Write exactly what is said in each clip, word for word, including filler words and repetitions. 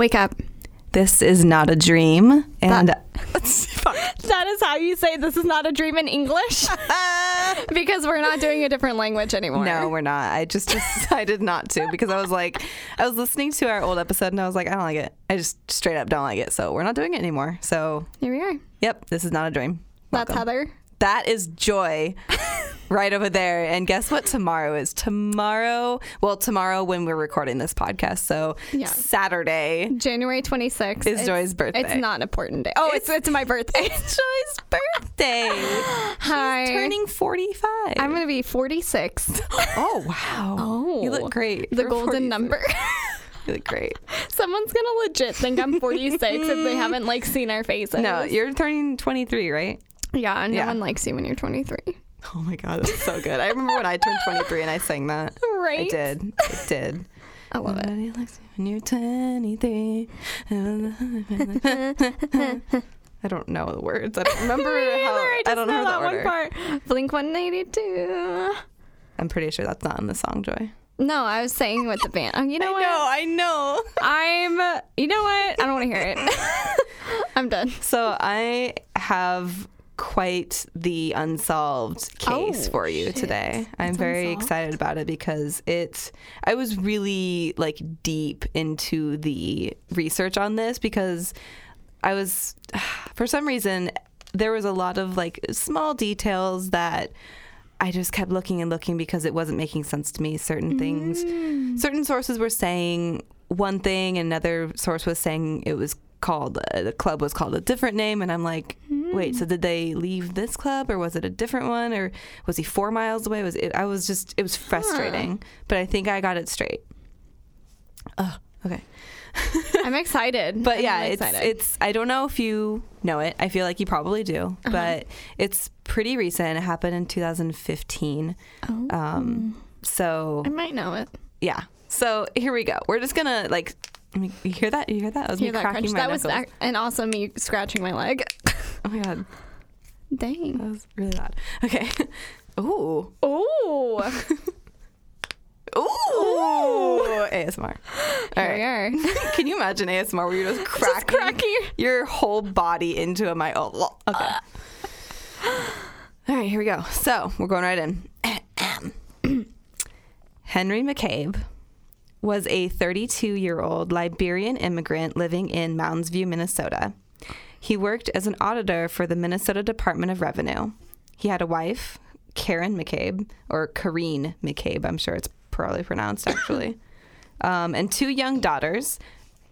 Wake up. This is not a dream. And that, that is how you say this is not a dream in English? Because we're not doing a different language anymore. No, we're not. I just decided not to because I was like, I was listening to our old episode and I was like, I don't like it. I just straight up don't like it. So we're not doing it anymore. So here we are. Yep. This is not a dream. Welcome. That's Heather. That is Joy right over there. And guess what tomorrow is? Tomorrow, well, tomorrow when we're recording this podcast. So yeah. Saturday, January twenty-sixth is it's, Joy's birthday. It's not an important day. Oh, it's it's, it's my birthday. It's Joy's birthday. Hi. She's turning forty-five. I'm going to be forty-six. Oh, wow. Oh. You look great. The You're golden forty-six. Number. You look great. Someone's going to legit think I'm forty-six if they haven't like seen our faces. No, you're turning twenty-three, right? Yeah, no yeah. one likes you when you're twenty-three. Oh my God, that's so good. I remember when I turned twenty-three and I sang that. Right? I did. I did. I love Nobody it. Likes you when you're twenty-three. I don't know the words. I don't remember how. I, I don't know, know that order. One part. Blink one eighty-two. I'm pretty sure that's not in the song, Joy. No, I was saying with the band. Oh, you know I what? I know, I know. I'm, you know what? I don't want to hear it. I'm done. So I have quite the unsolved case oh, for you shit. Today. I'm it's very unsolved. Excited about it because it's, I was really like deep into the research on this because I was, for some reason, there was a lot of like small details that I just kept looking and looking because it wasn't making sense to me. Certain things, mm. certain sources were saying one thing, another source was saying it was called, uh, the club was called a different name. And I'm like, mm. wait, so did they leave this club or was it a different one? Or was he four miles away? Was it, I was just, it was frustrating, huh. but I think I got it straight. Oh, okay. I'm excited. But yeah, I'm excited. It's, it's, I don't know if you know it. I feel like you probably do, uh-huh. but it's pretty recent. It happened in two thousand fifteen. Oh. Um, so I might know it. Yeah. So here we go. We're just going to like, you hear that? You hear that? That was hear me that cracking crunch. My that knuckles. Was, and also me scratching my leg. Oh my God. Dang. That was really loud. Okay. Ooh. Ooh. Ooh. Ooh. A S M R. All Here right. we are. Can you imagine A S M R where you're just cracking, just cracking. your whole body into a my oh, okay. All right, here we go. So we're going right in. Henry McCabe was a thirty-two-year-old Liberian immigrant living in Moundsview, Minnesota. He worked as an auditor for the Minnesota Department of Revenue. He had a wife, Karen McCabe, or Kareen McCabe, I'm sure it's probably pronounced actually, um, and two young daughters.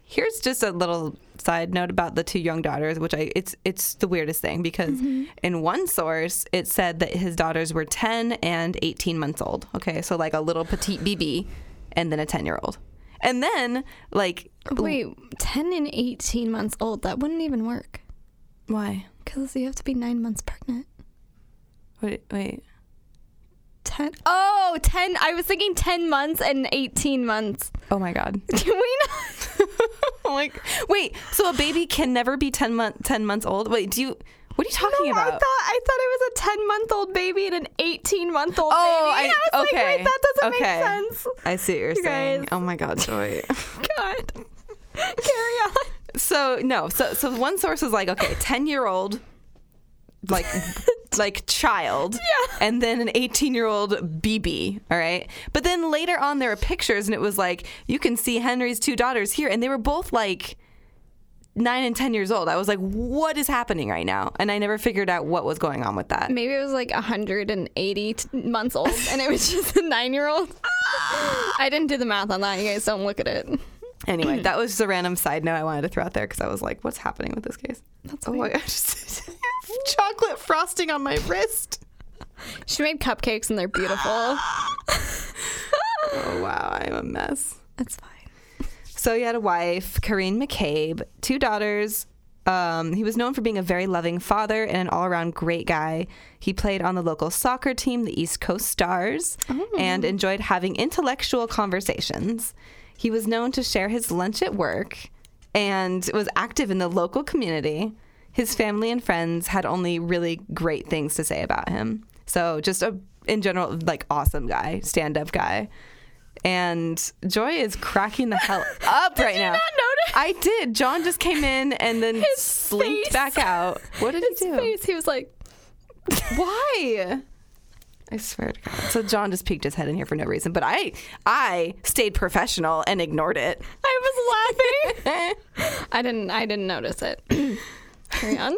Here's just a little side note about the two young daughters, which I it's it's the weirdest thing because mm-hmm. in one source it said that his daughters were ten and eighteen months old. Okay, so like a little petite B B. And then a ten-year-old. And then, like... Wait, ten and eighteen months old, that wouldn't even work. Why? Because you have to be nine months pregnant. Wait, wait. ten? Oh, ten. I was thinking ten months and eighteen months. Oh, my God. Can we not? Like, wait, so a baby can never be ten, month, ten months old? Wait, do you... What are you talking no, about? I thought I thought it was a ten-month-old baby and an eighteen-month-old oh, baby. Oh, I was okay. Like, wait, that doesn't okay. make sense. I see what you're you saying. Guys. Oh my God, Joy. God, carry on. So no, so so one source was like, okay, ten-year-old, like like child, yeah. and then an eighteen-year-old B B. All right, but then later on there were pictures, and it was like you can see Henry's two daughters here, and they were both like. Nine and ten years old. I was like, what is happening right now? And I never figured out what was going on with that. Maybe it was like one hundred eighty t- months old and it was just a nine-year-old. I didn't do the math on that. You guys don't look at it. Anyway, that was just a random side note I wanted to throw out there because I was like, what's happening with this case? That's oh my gosh. Chocolate frosting on my wrist. She made cupcakes and they're beautiful. Oh, wow. I'm a mess. That's fine. So he had a wife, Kareen McCabe, two daughters. Um, he was known for being a very loving father and an all-around great guy. He played on the local soccer team, the East Coast Stars, oh. and enjoyed having intellectual conversations. He was known to share his lunch at work and was active in the local community. His family and friends had only really great things to say about him. So just a, in general, like awesome guy, stand-up guy. And Joy is cracking the hell up right now. Did you not I did. John just came in and then his slinked face. Back out. What did his he do? Face, he was like, why? I swear to God. So John just peeked his head in here for no reason. But I I stayed professional and ignored it. I was laughing. I didn't I didn't notice it. Carry on.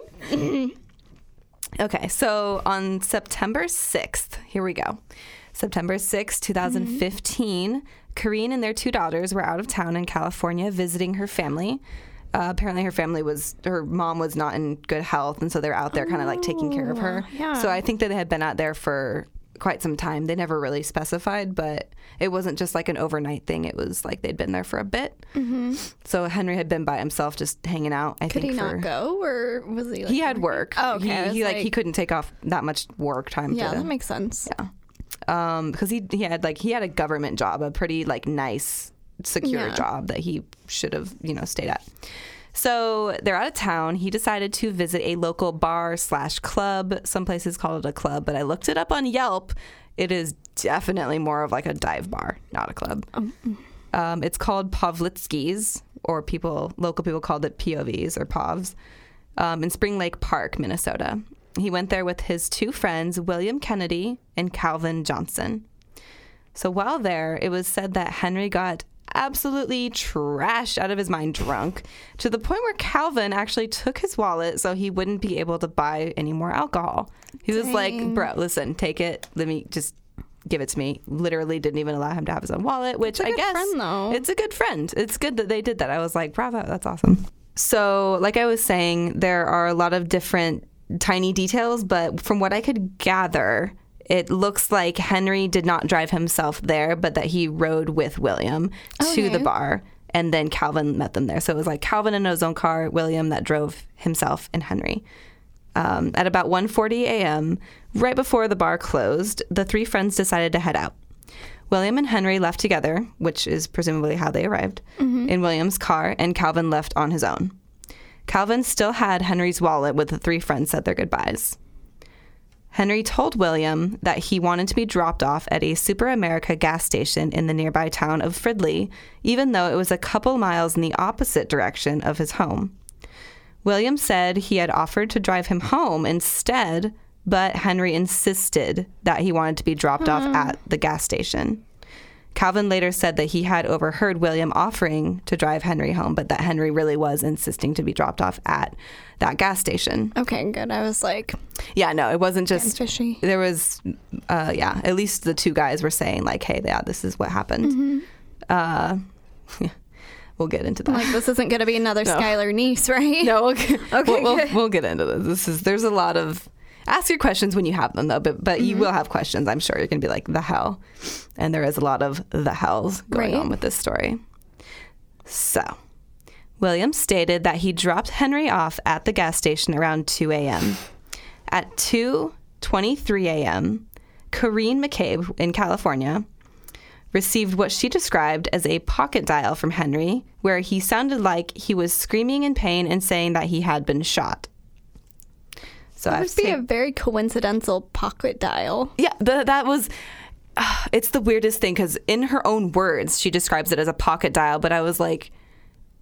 Okay, so on September sixth, here we go. September sixth, twenty fifteen, mm-hmm. Kareen and their two daughters were out of town in California visiting her family. Uh, apparently her family was, her mom was not in good health, and so they're out there oh, kind of like taking care of her. Yeah. So I think that they had been out there for quite some time. They never really specified, but it wasn't just like an overnight thing. It was like they'd been there for a bit. Mm-hmm. So Henry had been by himself just hanging out. I Could think he for, not go or was he? Like, he had work. Oh, okay. He, he like, like he couldn't take off that much work time. Yeah, to, that makes sense. Yeah. Um, because he he had like he had a government job, a pretty like nice, secure yeah. job that he should have, you know, stayed at. So they're out of town. He decided to visit a local bar slash club. Some places call it a club, but I looked it up on Yelp. It is definitely more of like a dive bar, not a club. Oh. Um, it's called Pavlitsky's, or people local people called it P O Vs or P O Vs, um, in Spring Lake Park, Minnesota. He went there with his two friends, William Kennedy and Calvin Johnson. So while there, it was said that Henry got absolutely trashed out of his mind drunk, to the point where Calvin actually took his wallet so he wouldn't be able to buy any more alcohol. He Dang. was like, bro, listen, take it. Let me just give it to me. Literally didn't even allow him to have his own wallet, which I guess friend, it's a good friend. It's good that they did that. I was like, bravo, that's awesome. So like I was saying, there are a lot of different tiny details, but from what I could gather, it looks like Henry did not drive himself there, but that he rode with William okay. to the bar, and then Calvin met them there. So it was like Calvin in his own car, William that drove himself, and Henry. Um, at about one forty a.m., right before the bar closed, the three friends decided to head out. William and Henry left together, which is presumably how they arrived, mm-hmm. in William's car, and Calvin left on his own. Calvin still had Henry's wallet when the three friends said their goodbyes. Henry told William that he wanted to be dropped off at a Super America gas station in the nearby town of Fridley, even though it was a couple miles in the opposite direction of his home. William said he had offered to drive him home instead, but Henry insisted that he wanted to be dropped mm-hmm. off at the gas station. Calvin later said that he had overheard William offering to drive Henry home, but that Henry really was insisting to be dropped off at that gas station. Okay, good. I was like... Yeah, no, it wasn't just... fishy. There was, uh, yeah, at least the two guys were saying, like, hey, yeah, this is what happened. Mm-hmm. Uh, yeah, we'll get into that. Like, this isn't going to be another no. Skylar niece, right? No, okay. okay we'll, we'll, we'll get into this. This is There's a lot of... Ask your questions when you have them, though, but but mm-hmm. you will have questions, I'm sure. You're going to be like, the hell? And there is a lot of the hells going right. on with this story. So, William stated that he dropped Henry off at the gas station around two a.m. At two twenty-three a.m., Kareen McCabe in California received what she described as a pocket dial from Henry, where he sounded like he was screaming in pain and saying that he had been shot. So that would be a very coincidental pocket dial. Yeah, the, that was, uh, it's the weirdest thing, because in her own words, she describes it as a pocket dial, but I was like,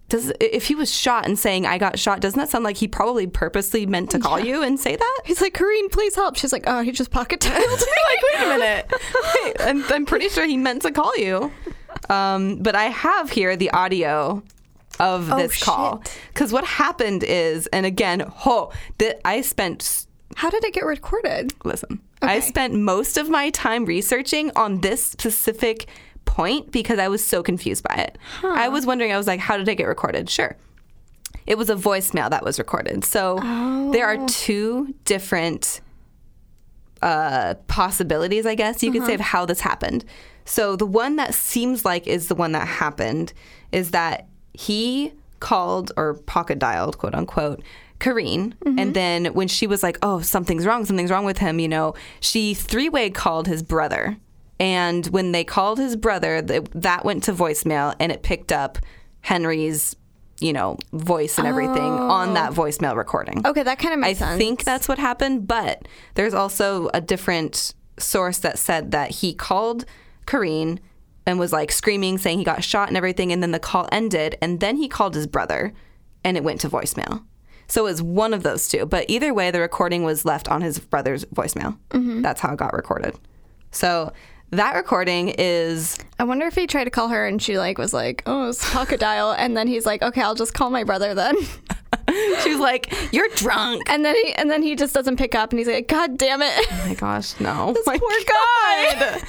does if he was shot and saying, I got shot, doesn't that sound like he probably purposely meant to call yeah. you and say that? He's like, Kareen, please help. She's like, oh, he just pocket dialed me. Like, wait a minute. Wait, I'm, I'm pretty sure he meant to call you. Um, but I have here the audio of this oh, call, because what happened is, and again, ho, that I spent. How did it get recorded? Listen, okay. I spent most of my time researching on this specific point because I was so confused by it. Huh. I was wondering, I was like, how did it get recorded? Sure. It was a voicemail that was recorded. So oh. there are two different uh, possibilities, I guess you uh-huh. could say, of how this happened. So the one that seems like is the one that happened is that he called, or pocket dialed, quote unquote, Kareen. Mm-hmm. And then when she was like, oh, something's wrong, something's wrong with him, you know, she three-way called his brother. And when they called his brother, th- that went to voicemail, and it picked up Henry's, you know, voice and everything oh. on that voicemail recording. Okay, that kind of makes I sense. I think that's what happened. But there's also a different source that said that he called Kareen and was like screaming, saying he got shot and everything. And then the call ended, and then he called his brother and it went to voicemail. So it was one of those two. But either way, the recording was left on his brother's voicemail. Mm-hmm. That's how it got recorded. So that recording is... I wonder if he tried to call her and she like was like, oh, it's crocodile. And then he's like, okay, I'll just call my brother then. She's like, you're drunk. And then he and then he just doesn't pick up and he's like, God damn it. Oh my gosh, no. This my poor God.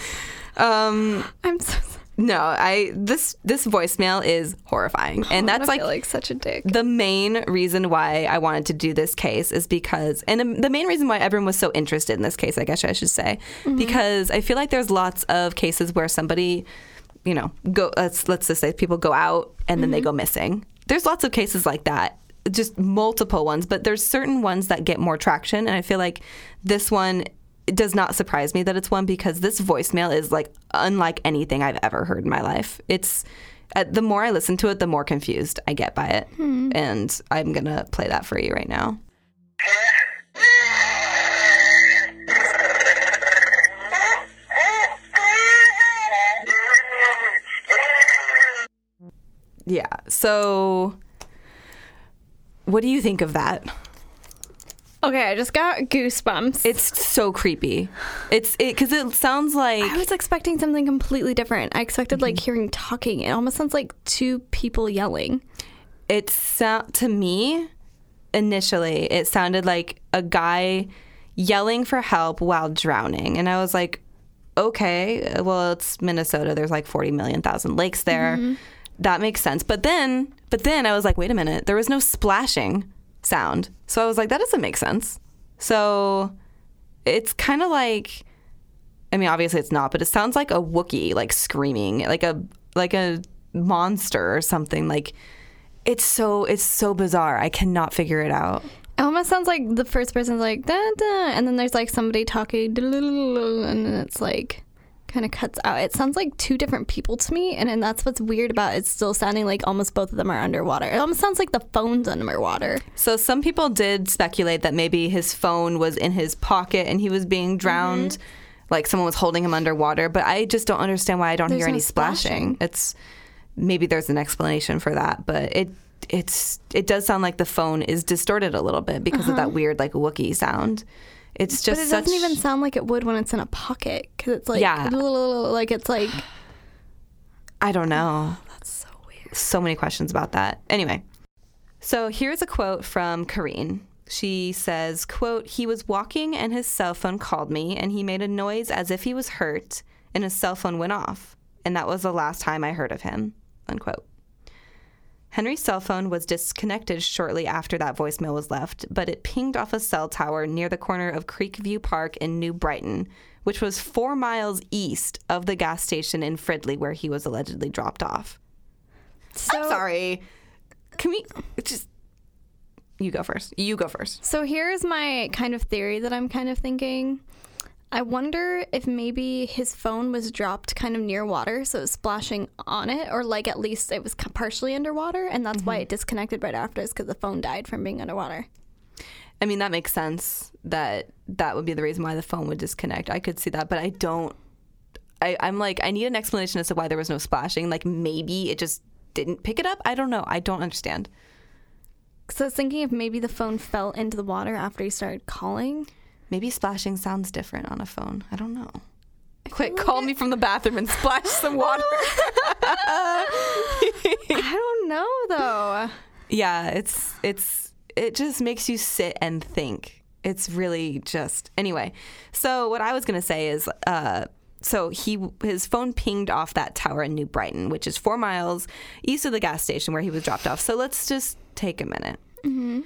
guy. um, I'm so sorry. No, I this this voicemail is horrifying. And that's like, like such a dick. The main reason why I wanted to do this case is because, and the main reason why everyone was so interested in this case, I guess I should say, mm-hmm. because I feel like there's lots of cases where somebody, you know, go let's let's just say people go out and then mm-hmm. they go missing. There's lots of cases like that. Just multiple ones, but there's certain ones that get more traction, and I feel like this one does not surprise me that it's one, because this voicemail is like unlike anything I've ever heard in my life. It's uh, the more I listen to it, the more confused I get by it, hmm. and I'm gonna play that for you right now. Yeah, so. What do you think of that? Okay, I just got goosebumps. It's so creepy. It's it because it sounds like... I was expecting something completely different. I expected, mm-hmm. like, hearing talking. It almost sounds like two people yelling. It sound to me, initially, it sounded like a guy yelling for help while drowning. And I was like, okay, well, it's Minnesota. There's, like, forty million thousand lakes there. Mm-hmm. That makes sense. But then... But then I was like, wait a minute, there was no splashing sound. So I was like, that doesn't make sense. So it's kind of like, I mean, obviously it's not, but it sounds like a Wookiee, like screaming, like a like a monster or something. Like, it's so it's so bizarre. I cannot figure it out. It almost sounds like the first person's like, da da, and then there's like somebody talking, and then it's like... kind of cuts out. It sounds like two different people to me, and, and that's what's weird about it. It's still sounding like almost both of them are underwater. It almost sounds like the phone's underwater. So some people did speculate that maybe his phone was in his pocket and he was being drowned, mm-hmm. like someone was holding him underwater, but I just don't understand why I don't there's hear no any splashing. splashing. It's maybe there's an explanation for that, but it it's it does sound like the phone is distorted a little bit because uh-huh. of that weird like Wookiee sound. It's just but it such... doesn't even sound like it would when it's in a pocket, because it's like, yeah. like it's like, I don't know. Oh, that's so weird. So many questions about that. Anyway, so here's a quote from Kareen. She says, quote, "He was walking and his cell phone called me and he made a noise as if he was hurt and his cell phone went off. And that was the last time I heard of him," unquote. Henry's cell phone was disconnected shortly after that voicemail was left, but it pinged off a cell tower near the corner of Creekview Park in New Brighton, which was four miles east of the gas station in Fridley where he was allegedly dropped off. So, I'm sorry. Can we just... You go first. You go first. So here's my kind of theory that I'm kind of thinking. I wonder if maybe his phone was dropped kind of near water, so it was splashing on it, or like at least it was partially underwater, and that's mm-hmm. why it disconnected right after, is because the phone died from being underwater. I mean, that makes sense that that would be the reason why the phone would disconnect. I could see that, but I don't, I, I'm like, I need an explanation as to why there was no splashing. Like maybe it just didn't pick it up. I don't know. I don't understand. So I was thinking if maybe the phone fell into the water after he started calling. Maybe splashing sounds different on a phone. I don't know. I Quick, like call it. me from the bathroom and splash some water. I don't know, though. Yeah, it's it's it just makes you sit and think. It's really just... Anyway, so what I was going to say is, uh, so he his phone pinged off that tower in New Brighton, which is four miles east of the gas station where he was dropped off. So let's just take a minute. Mm-hmm.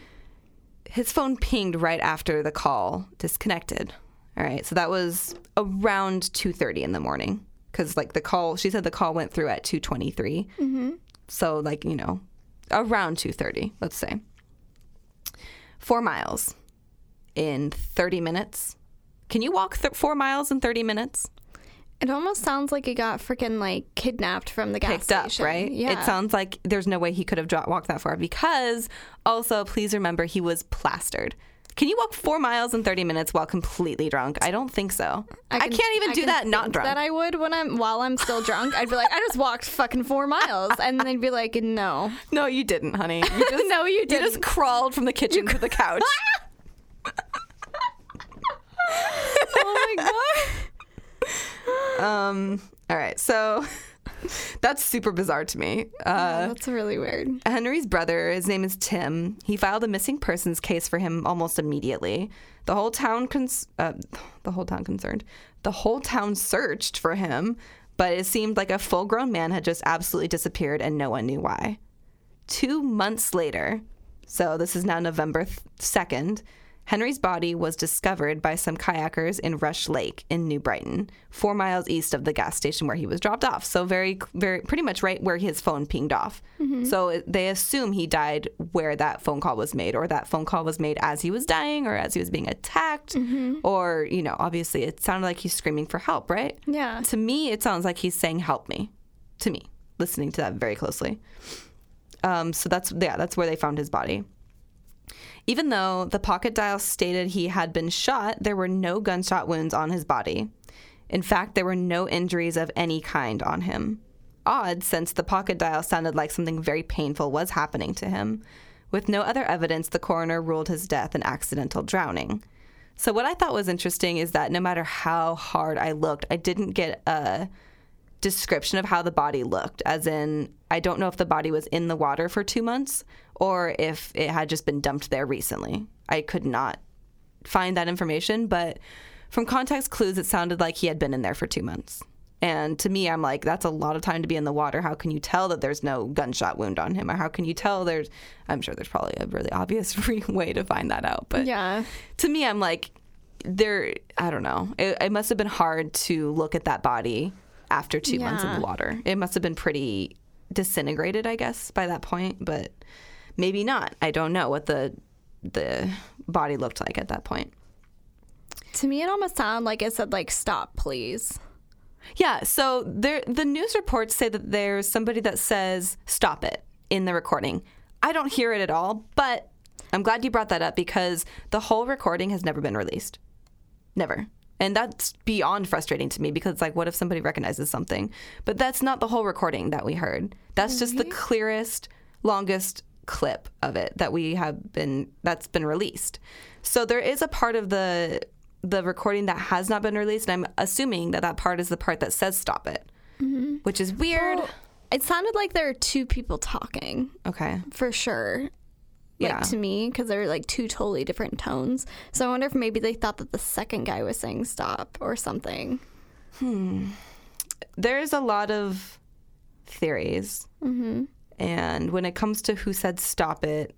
His phone pinged right after the call disconnected. All right, so that was around two thirty in the morning, because like the call, she said the call went through at two twenty-three. Mm-hmm. So like, you know, around two thirty, let's say. Four miles in thirty minutes. Can you walk th- four miles in thirty minutes? It almost sounds like he got freaking like kidnapped from the gas Picked station. Picked up, right? Yeah. It sounds like there's no way he could have walked that far, because also, please remember, he was plastered. Can you walk four miles in thirty minutes while completely drunk? I don't think so. I, can, I can't even I do can that not drunk. That I would when I'm while I'm still drunk. I'd be like, I just walked fucking four miles, and they'd be like, no, no, you didn't, honey. You just, no, you didn't. You just crawled from the kitchen to the couch. Oh my god. Um. All right. So. That's super bizarre to me. Uh, yeah, that's really weird. Henry's brother, his name is Tim. He filed a missing persons case for him almost immediately. The whole town, cons- uh, the whole town concerned, the whole town searched for him, but it seemed like a full-grown man had just absolutely disappeared, and no one knew why. Two months later, so this is now November second. Henry's body was discovered by some kayakers in Rush Lake in New Brighton, four miles east of the gas station where he was dropped off. So very, very, pretty much right where his phone pinged off. Mm-hmm. So they assume he died where that phone call was made, or that phone call was made as he was dying, or as he was being attacked, mm-hmm. or, you know, obviously it sounded like he's screaming for help, right? Yeah. To me, it sounds like he's saying, help me, to me, listening to that very closely. Um, so that's, yeah, that's where they found his body. Even though the pocket dial stated he had been shot, there were no gunshot wounds on his body. In fact, there were no injuries of any kind on him. Odd, since the pocket dial sounded like something very painful was happening to him. With no other evidence, the coroner ruled his death an accidental drowning. So what I thought was interesting is that no matter how hard I looked, I didn't get a description of how the body looked, as in, I don't know if the body was in the water for two months or if it had just been dumped there recently. I could not find that information, but from context clues, it sounded like he had been in there for two months. And to me, I'm like, that's a lot of time to be in the water. How can you tell that there's no gunshot wound on him? Or how can you tell there's, I'm sure there's probably a really obvious way to find that out. But yeah. To me, I'm like, there, I don't know. It, it must have been hard to look at that body after two yeah. months in the water. It must have been pretty disintegrated, I guess, by that point, but maybe not. I don't know what the the body looked like at that point. To me, it almost sounded like it said, like, stop, please. Yeah, so there, the news reports say that there's somebody that says, stop it, in the recording. I don't hear it at all, but I'm glad you brought that up because the whole recording has never been released. Never. And that's beyond frustrating to me because it's like, what if somebody recognizes something? But that's not the whole recording that we heard. That's just the clearest, longest clip of it that we have been, that's been released. So there is a part of the the recording that has not been released. And I'm assuming that that part is the part that says stop it, mm-hmm. which is weird. Well, it sounded like there are two people talking. Okay. For sure. Like, yeah. To me, because they're like two totally different tones. So I wonder if maybe they thought that the second guy was saying stop or something. Hmm. There's a lot of theories. Mm-hmm. And when it comes to who said stop it,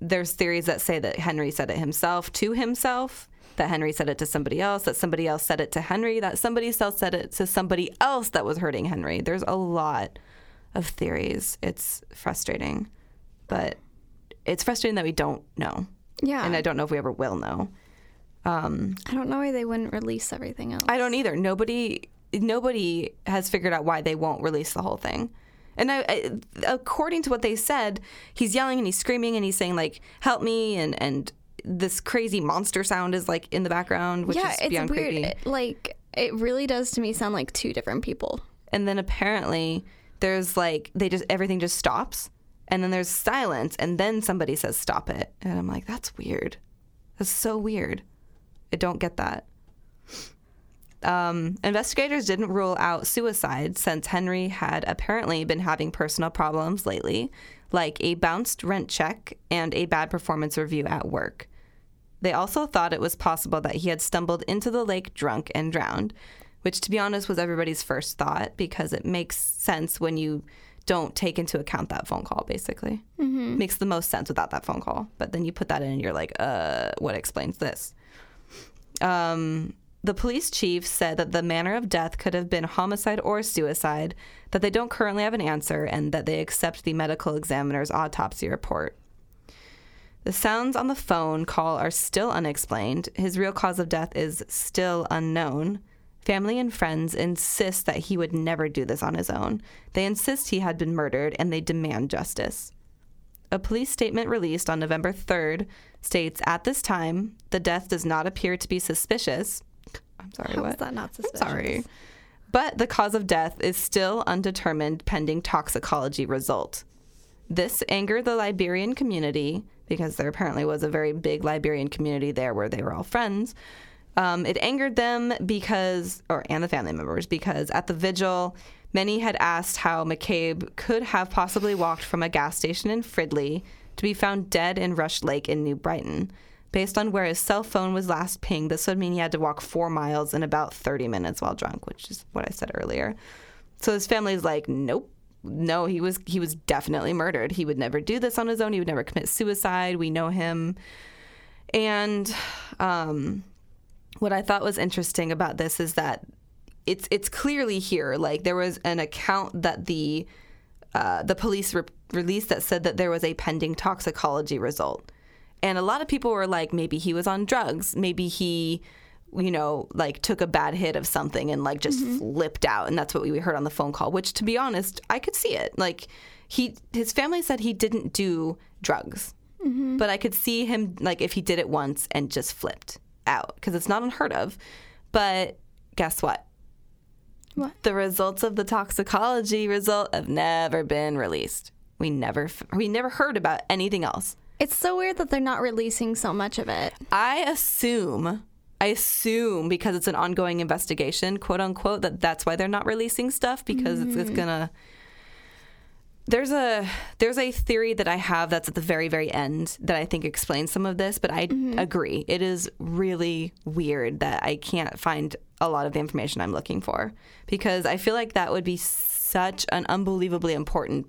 there's theories that say that Henry said it himself to himself, that Henry said it to somebody else, that somebody else said it to Henry, that somebody else said it to somebody else that was hurting Henry. There's a lot of theories. It's frustrating. But it's frustrating that we don't know. Yeah. And I don't know if we ever will know. Um, I don't know why they wouldn't release everything else. I don't either. Nobody nobody has figured out why they won't release the whole thing. And I, I, according to what they said, he's yelling and he's screaming and he's saying, like, help me. And, and this crazy monster sound is, like, in the background, which yeah, is beyond weird. Creepy. It, like, it really does to me sound like two different people. And then apparently there's, like, they just everything just stops. And then there's silence, and then somebody says, stop it. And I'm like, that's weird. That's so weird. I don't get that. Um, investigators didn't rule out suicide since Henry had apparently been having personal problems lately, like a bounced rent check and a bad performance review at work. They also thought it was possible that he had stumbled into the lake drunk and drowned, which, to be honest, was everybody's first thought because it makes sense when you don't take into account that phone call, basically. Mm-hmm. Makes the most sense without that phone call. But then you put that in and you're like, uh, what explains this? Um, the police chief said that the manner of death could have been homicide or suicide, that they don't currently have an answer, and that they accept the medical examiner's autopsy report. The sounds on the phone call are still unexplained. His real cause of death is still unknown. Family and friends insist that he would never do this on his own. They insist he had been murdered, and they demand justice. A police statement released on November third states, at this time, the death does not appear to be suspicious. I'm sorry, How what? How is that not suspicious? I'm sorry. But the cause of death is still undetermined pending toxicology result. This angered the Liberian community, because there apparently was a very big Liberian community there where they were all friends. Um, it angered them because, or and the family members, because at the vigil, many had asked how McCabe could have possibly walked from a gas station in Fridley to be found dead in Rush Lake in New Brighton. Based on where his cell phone was last pinged, this would mean he had to walk four miles in about thirty minutes while drunk, which is what I said earlier. So his family's like, nope. No, he was he was definitely murdered. He would never do this on his own. He would never commit suicide. We know him. And um, what I thought was interesting about this is that it's it's clearly here. Like, there was an account that the uh, the police re- released that said that there was a pending toxicology result. And a lot of people were like, maybe he was on drugs. Maybe he... you know, like, took a bad hit of something and, like, just mm-hmm. flipped out. And that's what we heard on the phone call, which, to be honest, I could see it. Like, he his family said he didn't do drugs. Mm-hmm. But I could see him, like, if he did it once and just flipped out. Because it's not unheard of. But guess what? What? The results of the toxicology result have never been released. We never we never heard about anything else. It's so weird that they're not releasing so much of it. I assume... I assume because it's an ongoing investigation, quote unquote, that that's why they're not releasing stuff, because mm. it's, it's gonna. There's a there's a theory that I have that's at the very very end that I think explains some of this, but I mm-hmm. agree it is really weird that I can't find a lot of the information I'm looking for, because I feel like that would be such an unbelievably important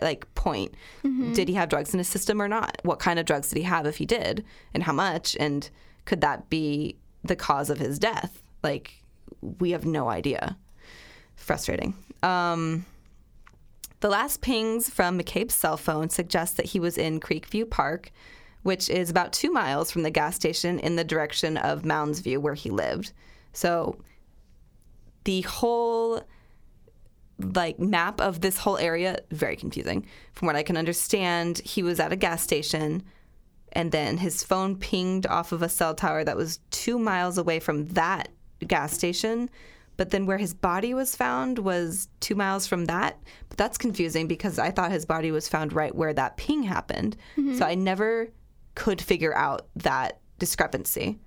like point. Mm-hmm. Did he have drugs in his system or not? What kind of drugs did he have if he did, and how much, and could that be the cause of his death? Like, we have no idea. Frustrating. Um, the last pings from McCabe's cell phone suggest that he was in Creekview Park, which is about two miles from the gas station in the direction of Moundsview, where he lived. So the whole... like map of this whole area, very confusing. From what I can understand, he was at a gas station, and then his phone pinged off of a cell tower that was two miles away from that gas station. But then where his body was found was two miles from that. But that's confusing, because I thought his body was found right where that ping happened. Mm-hmm. So I never could figure out that discrepancy.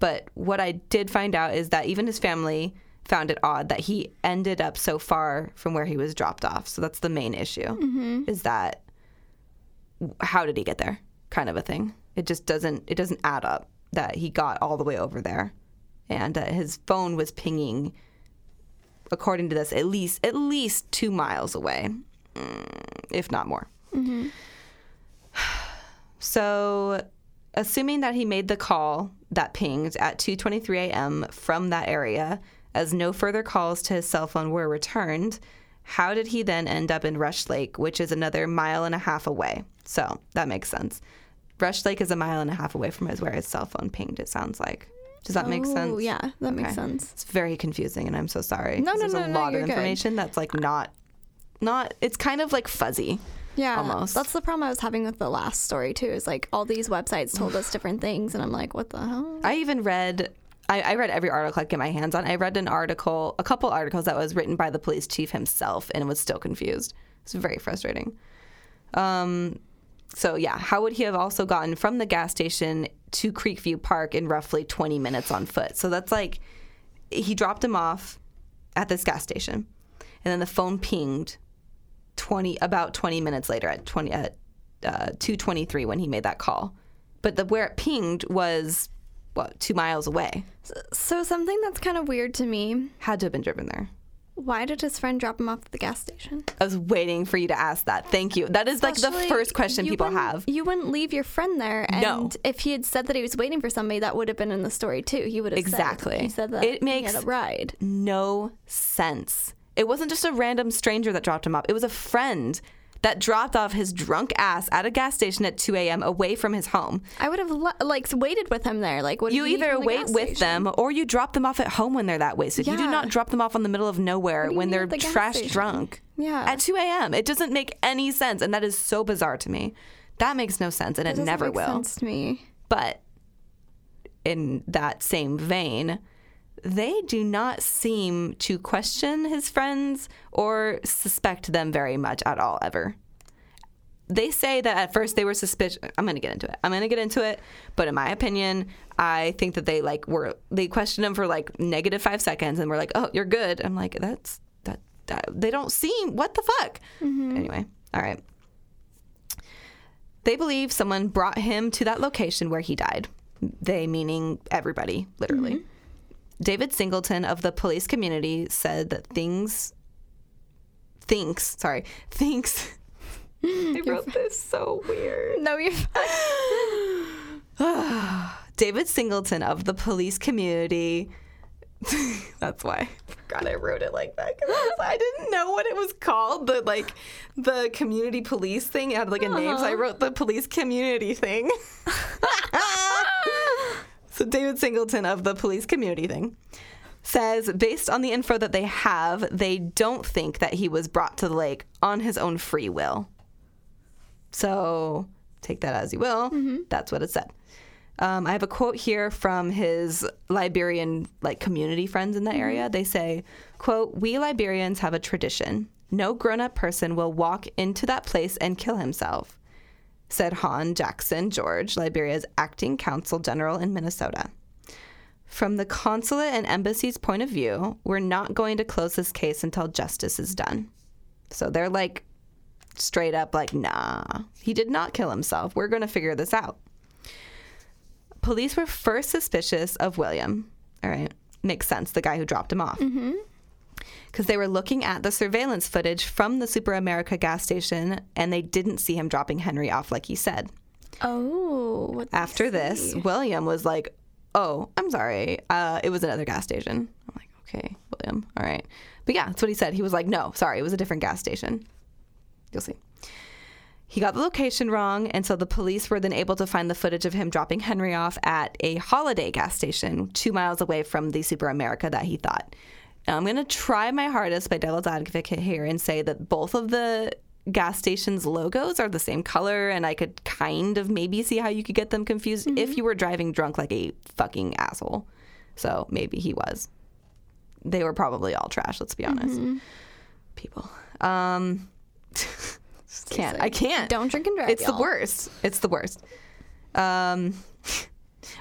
But what I did find out is that even his family found it odd that he ended up so far from where he was dropped off. So that's the main issue, mm-hmm. is that how did he get there kind of a thing. It just doesn't it doesn't add up that he got all the way over there, and uh, his phone was pinging, according to this, at least at least two miles away, if not more. Mm-hmm. So assuming that he made the call that pinged at two twenty-three a.m. from that area, as no further calls to his cell phone were returned, how did he then end up in Rush Lake, which is another mile and a half away? So that makes sense. Rush Lake is a mile and a half away from his where his cell phone pinged, it sounds like. Does that oh, make sense? Oh, yeah, that okay. makes sense. It's very confusing, and I'm so sorry. No, no, there's no, There's a no, lot no, of information good. That's like not, not, it's kind of like fuzzy. Yeah, almost. That's the problem I was having with the last story, too, is like all these websites told us different things, and I'm like, what the hell? I even read... I, I read every article I could get my hands on. I read an article, a couple articles that was written by the police chief himself, and was still confused. It's very frustrating. Um, so, yeah, how would he have also gotten from the gas station to Creekview Park in roughly twenty minutes on foot? So that's like, he dropped him off at this gas station, and then the phone pinged twenty about twenty minutes later at twenty at uh, two twenty-three when he made that call. But the where it pinged was... what, two miles away. So, so something that's kind of weird to me. Had to have been driven there. Why did his friend drop him off at the gas station? I was waiting for you to ask that. Thank you. That is Especially like the first question people have. You wouldn't leave your friend there. And no. If he had said that he was waiting for somebody, that would have been in the story too. He would have exactly. said, he said that it makes he had a ride. No sense. It wasn't just a random stranger that dropped him off. It was a friend that dropped off his drunk ass at a gas station at two a.m. away from his home. I would have le- like waited with him there. Like, what you either wait with them or you drop them off at home when they're that wasted. Yeah. You do not drop them off in the middle of nowhere when they're the trash drunk. Yeah, at two a.m. It doesn't make any sense, and that is so bizarre to me. That makes no sense, and it, it never will. It doesn't make sense to me. But in that same vein, they do not seem to question his friends or suspect them very much at all, ever. They say that at first they were suspicious. I'm going to get into it. I'm going to get into it. But in my opinion, I think that they like were they questioned him for like negative five seconds and were like, oh, you're good. I'm like, that's that. that they don't seem. What the fuck? Mm-hmm. Anyway. All right. They believe someone brought him to that location where he died. They meaning everybody, literally. Mm-hmm. David Singleton of the police community said that things thinks, sorry, thinks I wrote this so weird. No, you're fine. David Singleton of the police community. That's why I forgot I wrote it like that. Cause I didn't know what it was called. The like the community police thing. It had like a Aww. name, so I wrote the police community thing. So David Singleton of the police community thing says, based on the info that they have, they don't think that he was brought to the lake on his own free will. So take that as you will. Mm-hmm. That's what it said. Um, I have a quote here from his Liberian like community friends in the area. They say, quote, "We Liberians have a tradition. No grown-up person will walk into that place and kill himself," said Han Jackson, George, Liberia's acting counsel general in Minnesota. "From the consulate and embassy's point of view, we're not going to close this case until justice is done." So they're like straight up like, nah, he did not kill himself. We're going to figure this out. Police were first suspicious of William. All right. Makes sense. The guy who dropped him off. Mm-hmm. Because they were looking at the surveillance footage from the Super America gas station, and they didn't see him dropping Henry off like he said. Oh. What After this, William was like, oh, I'm sorry. Uh, it was another gas station. I'm like, okay, William. All right. But yeah, that's what he said. He was like, no, sorry. It was a different gas station. You'll see. He got the location wrong, and so the police were then able to find the footage of him dropping Henry off at a Holiday gas station two miles away from the Super America that he thought. Now, I'm going to try my hardest by devil's advocate here and say that both of the gas stations' logos are the same color, and I could kind of maybe see how you could get them confused mm-hmm. if you were driving drunk like a fucking asshole. So maybe he was. They were probably all trash, let's be honest. Mm-hmm. People. Um, can't. I can't. Don't drink and drive, It's y'all. the worst. It's the worst. Um,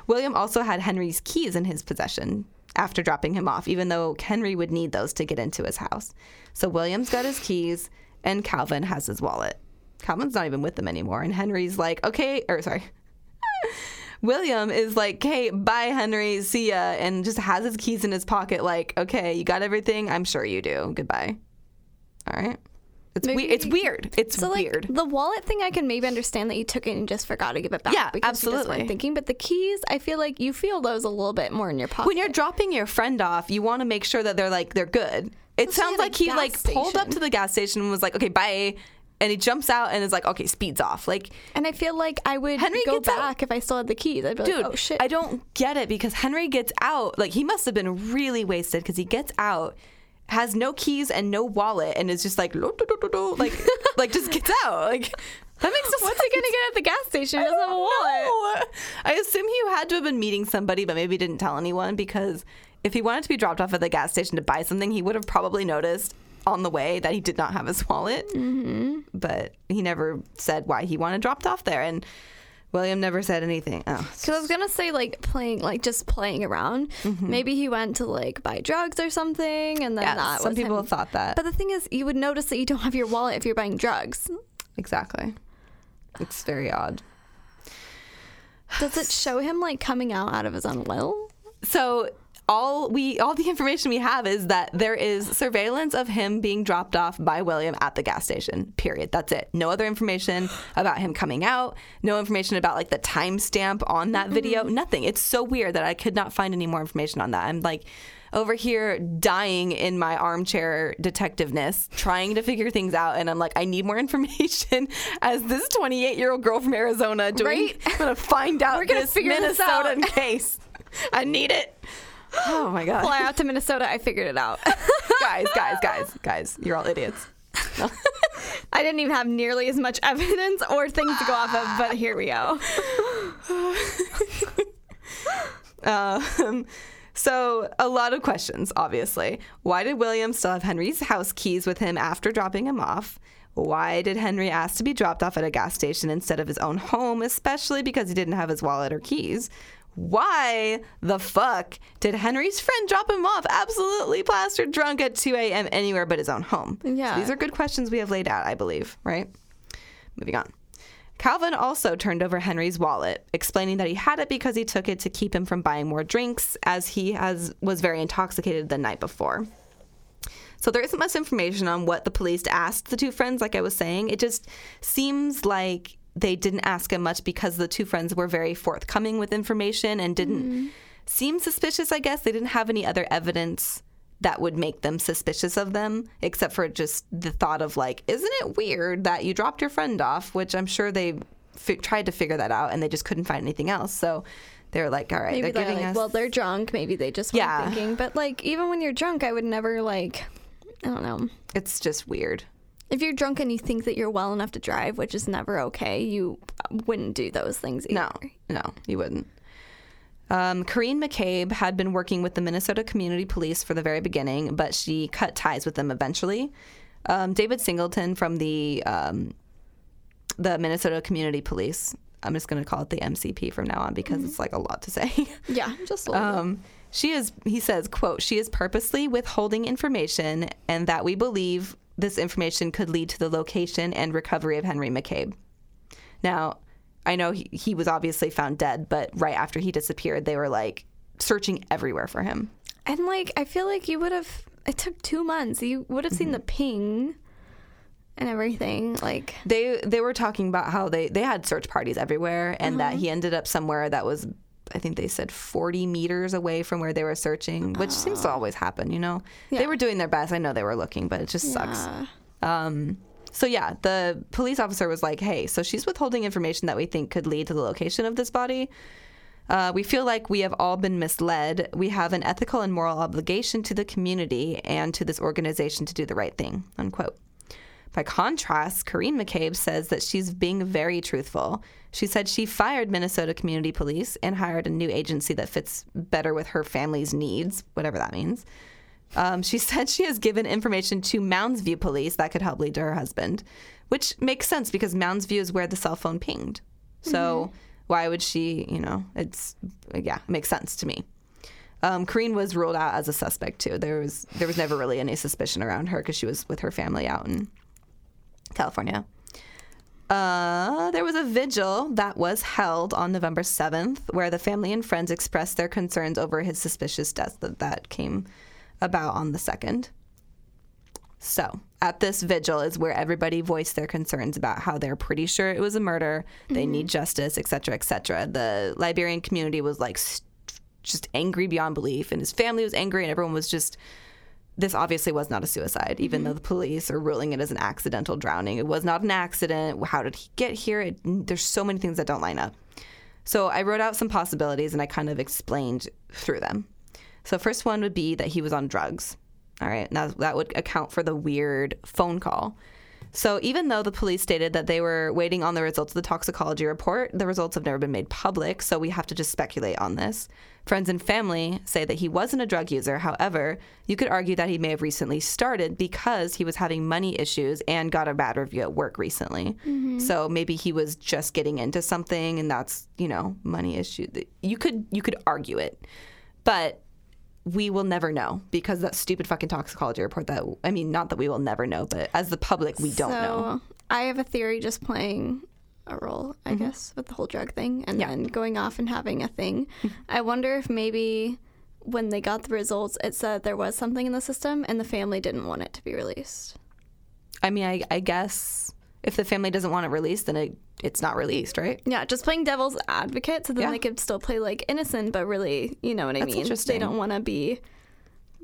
William also had Henry's keys in his possession after dropping him off, even though Henry would need those to get into his house. So William's got his keys, and Calvin has his wallet. Calvin's not even with them anymore, and Henry's like, okay, or sorry. William is like, hey, bye, Henry, see ya, and just has his keys in his pocket like, okay, you got everything? I'm sure you do. Goodbye. All right. It's, we- it's weird. It's so, like, weird. The wallet thing, I can maybe understand that you took it and just forgot to give it back. Yeah, because absolutely. You just weren't thinking. But the keys, I feel like you feel those a little bit more in your pocket. When you're dropping your friend off, you want to make sure that they're like they're good. It Especially sounds like he like station. pulled up to the gas station and was like, okay, bye. And he jumps out and is like, okay, speeds off. Like, and I feel like I would Henry go back out. if I still had the keys. I'd be Dude, like, oh shit. I don't get it because Henry gets out. Like, he must have been really wasted because he gets out, has no keys and no wallet, and is just like, like, like just gets out. Like, that makes no sense. What's he gonna get at the gas station? He doesn't have a wallet. I assume he had to have been meeting somebody, but maybe didn't tell anyone, because if he wanted to be dropped off at the gas station to buy something, he would have probably noticed on the way that he did not have his wallet. Mm-hmm. But he never said why he wanted dropped off there, and William never said anything. Oh, because I was gonna say, like playing, like just playing around. Mm-hmm. Maybe he went to like buy drugs or something, and then yeah, that some was people him. thought that. But the thing is, you would notice that you don't have your wallet if you're buying drugs. Exactly. It's very odd. Does it show him like coming out out of his own will? So all we all the information we have is that there is surveillance of him being dropped off by William at the gas station, period. That's it. No other information about him coming out, no information about like the timestamp on that video, nothing. It's so weird that I could not find any more information on that. I'm like over here dying in my armchair detectiveness, trying to figure things out. And I'm like, I need more information as this twenty-eight-year-old girl from Arizona doing. Right? I'm going to find out We're gonna this figure Minnesota this out. Case. I need it. Oh, my God. Fly out to Minnesota. I figured it out. Guys, guys, guys, guys, you're all idiots. No. I didn't even have nearly as much evidence or things to go off of, but here we go. um... So a lot of questions, obviously. Why did William still have Henry's house keys with him after dropping him off? Why did Henry ask to be dropped off at a gas station instead of his own home, especially because he didn't have his wallet or keys? Why the fuck did Henry's friend drop him off absolutely plastered drunk at two a.m. anywhere but his own home? Yeah. So these are good questions we have laid out, I believe, right? Moving on. Calvin also turned over Henry's wallet, explaining that he had it because he took it to keep him from buying more drinks, as he has was very intoxicated the night before. So there isn't much information on what the police asked the two friends, like I was saying. It just seems like they didn't ask him much because the two friends were very forthcoming with information and didn't mm-hmm. seem suspicious, I guess. They didn't have any other evidence that would make them suspicious of them, except for just the thought of, like, isn't it weird that you dropped your friend off, which I'm sure they f- tried to figure that out, and they just couldn't find anything else. So they were like, all right, maybe they're, they're giving like, us... Well, they're drunk. Maybe they just weren't yeah. thinking. But, like, even when you're drunk, I would never, like, I don't know. It's just weird. If you're drunk and you think that you're well enough to drive, which is never okay, you wouldn't do those things either. No, no, you wouldn't. Um, Kareen McCabe had been working with the Minnesota Community Police for the very beginning, but she cut ties with them eventually. Um, David Singleton from the um, the Minnesota Community Police, I'm just going to call it the M C P from now on because mm-hmm. it's like a lot to say. Yeah, just a little um, She is, he says, quote, she is purposely withholding information and that we believe this information could lead to the location and recovery of Henry McCabe. Now, I know he, he was obviously found dead, but right after he disappeared, they were, like, searching everywhere for him. And, like, I feel like you would have... It took two months. You would have seen mm-hmm. the ping and everything, like... They they were talking about how they, they had search parties everywhere and uh-huh. that he ended up somewhere that was, I think they said, forty meters away from where they were searching, which oh. seems to always happen, you know? Yeah. They were doing their best. I know they were looking, but it just yeah. sucks. Um So, yeah, the police officer was like, hey, so she's withholding information that we think could lead to the location of this body. Uh, we feel like we have all been misled. We have an ethical and moral obligation to the community and to this organization to do the right thing, unquote. By contrast, Kareen McCabe says that she's being very truthful. She said she fired Minnesota Community Police and hired a new agency that fits better with her family's needs, whatever that means. Um, she said she has given information to Moundsview Police that could help lead to her husband, which makes sense because Moundsview is where the cell phone pinged. So mm-hmm. why would she, you know, it's, yeah, it makes sense to me. Um, Kareen was ruled out as a suspect, too. There was there was never really any suspicion around her because she was with her family out in California. Uh, there was a vigil that was held on November seventh where the family and friends expressed their concerns over his suspicious death that, that came about on the second. So at this vigil is where everybody voiced their concerns about how they're pretty sure it was a murder. They mm-hmm. need justice, et cetera, et cetera. The Liberian community was like st- just angry beyond belief, and his family was angry, and everyone was just, this obviously was not a suicide, even mm-hmm. though the police are ruling it as an accidental drowning. It was not an accident. How did he get here? It, there's so many things that don't line up. So I wrote out some possibilities and I kind of explained through them. So first one would be that he was on drugs, all right? Now, that would account for the weird phone call. So even though the police stated that they were waiting on the results of the toxicology report, the results have never been made public, so we have to just speculate on this. Friends and family say that he wasn't a drug user. However, you could argue that he may have recently started because he was having money issues and got a bad review at work recently. Mm-hmm. So maybe he was just getting into something, and that's, you know, money issue. You could, you could argue it, but... we will never know because that stupid fucking toxicology report that, I mean, not that we will never know, but as the public, we don't so, know. I have a theory just playing a role, I mm-hmm. guess, with the whole drug thing and yeah. then going off and having a thing. Mm-hmm. I wonder if maybe when they got the results, it said there was something in the system, and the family didn't want it to be released. I mean, I, I guess if the family doesn't want it released, then it, it's not released, right? Yeah, just playing devil's advocate, so then yeah. they could still play, like, innocent, but really, you know what I That's mean? Interesting. They don't want to be...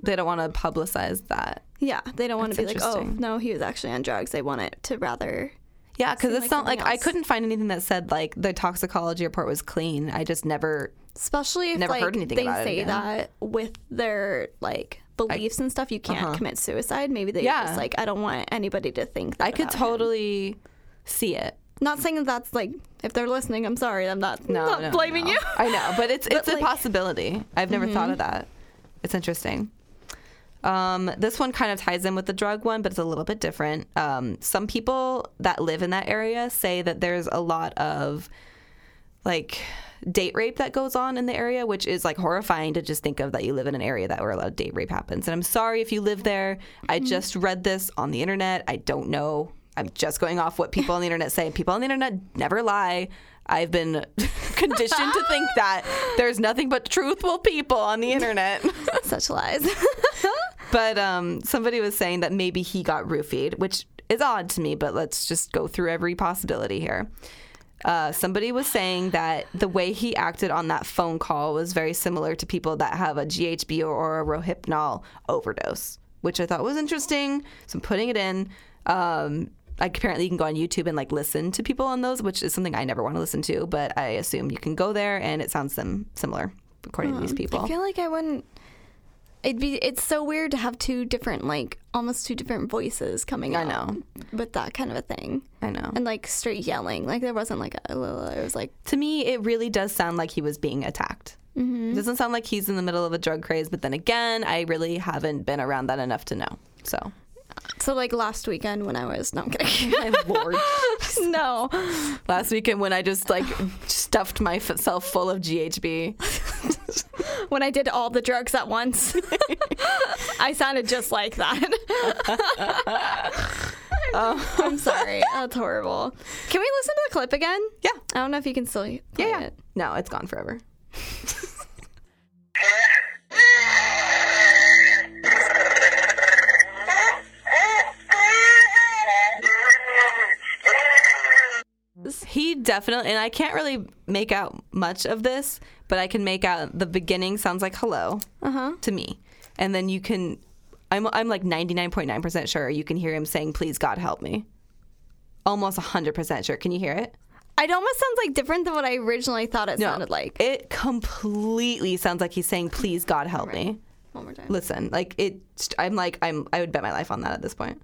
They don't want to publicize that. Yeah, they don't want to be like, oh, no, he was actually on drugs. They want it to rather... Yeah, because it's like not like else. I couldn't find anything that said like the toxicology report was clean. I just never, especially if never like, heard anything they about say it that with their like beliefs I, and stuff. You can't uh-huh. commit suicide. Maybe they yeah. just like I don't want anybody to think that I could totally him. see it. Not saying that that's like if they're listening. I'm sorry. I'm not no, not no, blaming no. you. I know, but it's it's but, a like, possibility. I've never mm-hmm. thought of that. It's interesting. Um, this one kind of ties in with the drug one, but it's a little bit different. Um, some people that live in that area say that there's a lot of, like, date rape that goes on in the area, which is, like, horrifying to just think of that you live in an area that where a lot of date rape happens. And I'm sorry if you live there. I just read this on the internet. I don't know. I'm just going off what people on the internet say. People on the internet never lie. I've been conditioned to think that there's nothing but truthful people on the internet. Such lies. But um, somebody was saying that maybe he got roofied, which is odd to me, but let's just go through every possibility here. Uh, somebody was saying that the way he acted on that phone call was very similar to people that have a G H B or a Rohypnol overdose, which I thought was interesting. So I'm putting it in. Um, like apparently you can go on YouTube and like listen to people on those, which is something I never want to listen to, but I assume you can go there and it sounds them similar according hmm. to these people. I feel like I wouldn't. It'd be it's so weird to have two different, like, almost two different voices coming out. I know. With that kind of a thing. I know. And, like, straight yelling. Like, there wasn't, like, a little, it was, like... To me, it really does sound like he was being attacked. Mm-hmm. It doesn't sound like he's in the middle of a drug craze, but then again, I really haven't been around that enough to know, so... So, like, last weekend when I was... No, I'm kidding. My lord. No. Last weekend when I just, like, stuffed myself full of G H B. When I did all the drugs at once. I sounded just like that. Oh. I'm sorry. That's horrible. Can we listen to the clip again? Yeah. I don't know if you can still play yeah, yeah. it. No, it's gone forever. He definitely, and I can't really make out much of this, but I can make out the beginning sounds like hello uh-huh. to me. And then you can, I'm I'm like ninety-nine point nine percent sure you can hear him saying, please God help me. Almost one hundred percent sure. Can you hear it? It almost sounds like different than what I originally thought it no, sounded like. It completely sounds like he's saying, please God help right. me. One more time. Listen, like it, I'm like, I'm, I would bet my life on that at this point.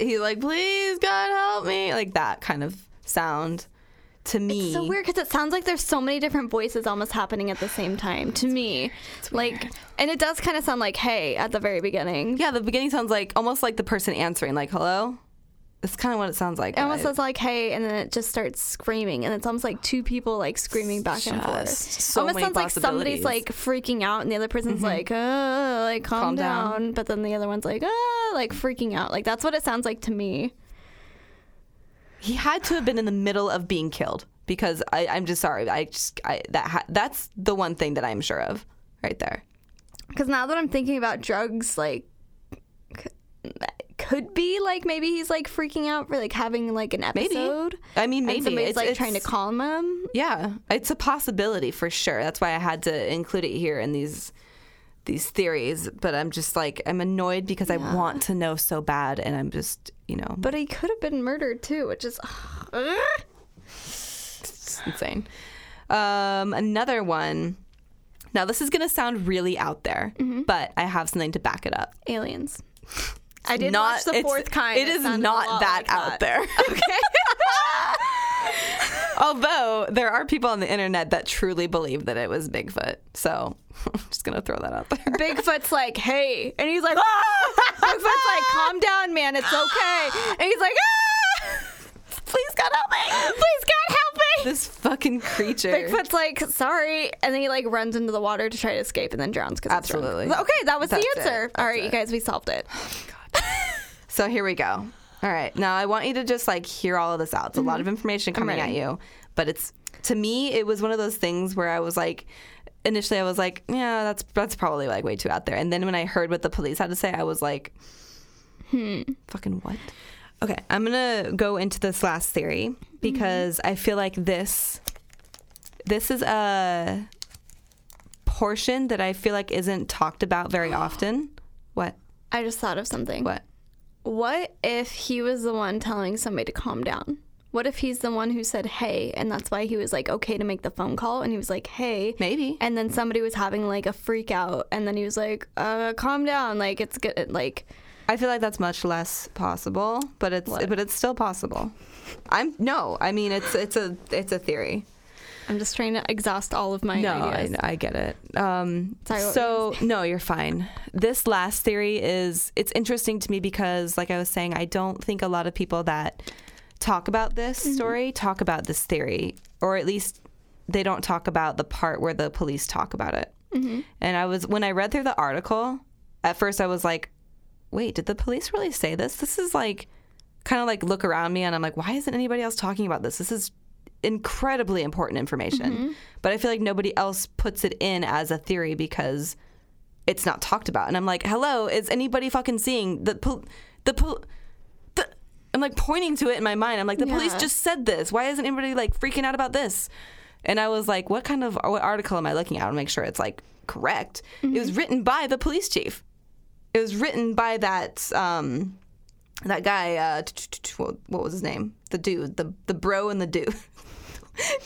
He's like, please, God, help me. Like that kind of sound to me. It's so weird because it sounds like there's so many different voices almost happening at the same time to me. It's like, weird. And it does kind of sound like, hey, at the very beginning. Yeah, the beginning sounds like almost like the person answering, like, hello. That's kind of what it sounds like. It almost sounds like, hey, and then it just starts screaming. And it's almost like two people, like, screaming back just and forth. So almost sounds like somebody's, like, freaking out, and the other person's mm-hmm. like, oh, like, calm, calm down. down. But then the other one's like, oh, like, freaking out. Like, that's what it sounds like to me. He had to have been in the middle of being killed because I, I'm just sorry. I just I, that ha- That's the one thing that I'm sure of right there. Because now that I'm thinking about drugs, like, could be like maybe he's like freaking out for like having like an episode. Maybe. I mean, maybe somebody's it's, like it's, trying to calm him. Yeah, it's a possibility for sure. That's why I had to include it here in these these theories. But I'm just like I'm annoyed because yeah. I want to know so bad, and I'm just you know. But he could have been murdered too, which is uh, it's insane. Um, another one. Now this is gonna sound really out there, mm-hmm. but I have something to back it up. Aliens. I did not, watch the fourth kind. It is not that like out that. there. Okay. Although there are people on the internet that truly believe that it was Bigfoot. So I'm just going to throw that out there. Bigfoot's like, hey. And he's like, ah! Bigfoot's like, calm down, man. It's okay. And he's like, ah! Please God help me. Please God help me. This fucking creature. Bigfoot's like, sorry. And then he like runs into the water to try to escape and then drowns. Absolutely. Okay, that was That's the answer. All right, it. you guys, we solved it. So here we go. All right. Now, I want you to just, like, hear all of this out. It's mm-hmm. a lot of information coming at you. But it's, to me, it was one of those things where I was like, initially I was like, yeah, that's that's probably, like, way too out there. And then when I heard what the police had to say, I was like, hmm, fucking what? Okay. I'm going to go into this last theory because mm-hmm. I feel like this, this is a portion that I feel like isn't talked about very often. What? I just thought of something. What? What if he was the one telling somebody to calm down? What if he's the one who said, hey, and that's why he was, like, okay to make the phone call, and he was like, hey. Maybe. And then somebody was having, like, a freak out, and then he was like, uh, calm down, like, it's good, like. I feel like that's much less possible, but it's what? but it's still possible. I'm, no, I mean, it's it's a it's a theory. I'm just trying to exhaust all of my no, ideas. No, I, I get it. Um, Sorry, so, no, you're fine. This last theory is, it's interesting to me because, like I was saying, I don't think a lot of people that talk about this mm-hmm. story talk about this theory, or at least they don't talk about the part where the police talk about it. Mm-hmm. And I was, when I read through the article, at first I was like, wait, did the police really say this? This is like, kind of like look around me and I'm like, why isn't anybody else talking about this? This is incredibly important information, mm-hmm. but I feel like nobody else puts it in as a theory because it's not talked about. And I'm like, hello, is anybody fucking seeing the pol- the pol- the? I'm like pointing to it in my mind. I'm like, the yeah. police just said this. Why isn't anybody like freaking out about this? And I was like, what kind of what article am I looking at? I want to make sure it's like correct. Mm-hmm. It was written by the police chief. It was written by that um that guy. Uh, what was his name? The dude, the the bro and the dude.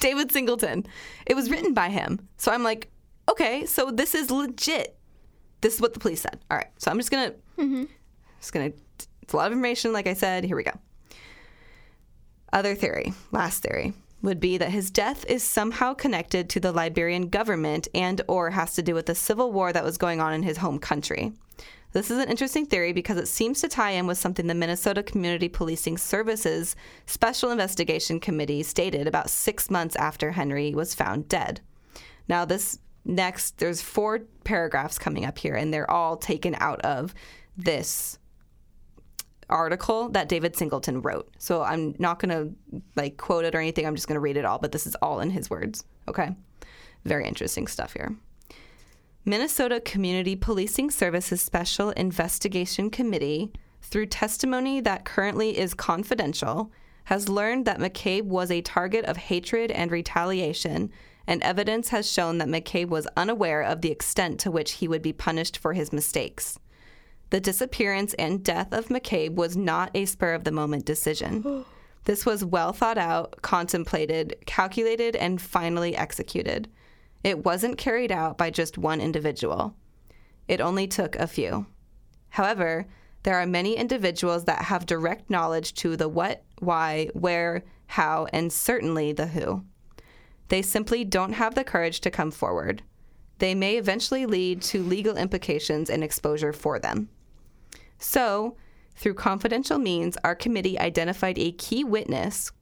David Singleton. It was written by him. So I'm like, okay, so this is legit. This is what the police said. All right. So I'm just going to, mm-hmm. just going to, it's a lot of information. Like I said, here we go. Other theory, last theory, would be that his death is somehow connected to the Liberian government and or has to do with the civil war that was going on in his home country. This is an interesting theory because it seems to tie in with something the Minnesota Community Policing Services Special Investigation Committee stated about six months after Henry was found dead. Now, this next, there's four paragraphs coming up here, and they're all taken out of this article that David Singleton wrote. So I'm not going to, like, quote it or anything. I'm just going to read it all, but this is all in his words, okay? Very interesting stuff here. Minnesota Community Policing Services Special Investigation Committee, through testimony that currently is confidential, has learned that McCabe was a target of hatred and retaliation, and evidence has shown that McCabe was unaware of the extent to which he would be punished for his mistakes. The disappearance and death of McCabe was not a spur-of-the-moment decision. This was well thought out, contemplated, calculated, and finally executed. It wasn't carried out by just one individual. It only took a few. However, there are many individuals that have direct knowledge to the what, why, where, how, and certainly the who. They simply don't have the courage to come forward. They may eventually lead to legal implications and exposure for them. So, through confidential means, our committee identified a key witness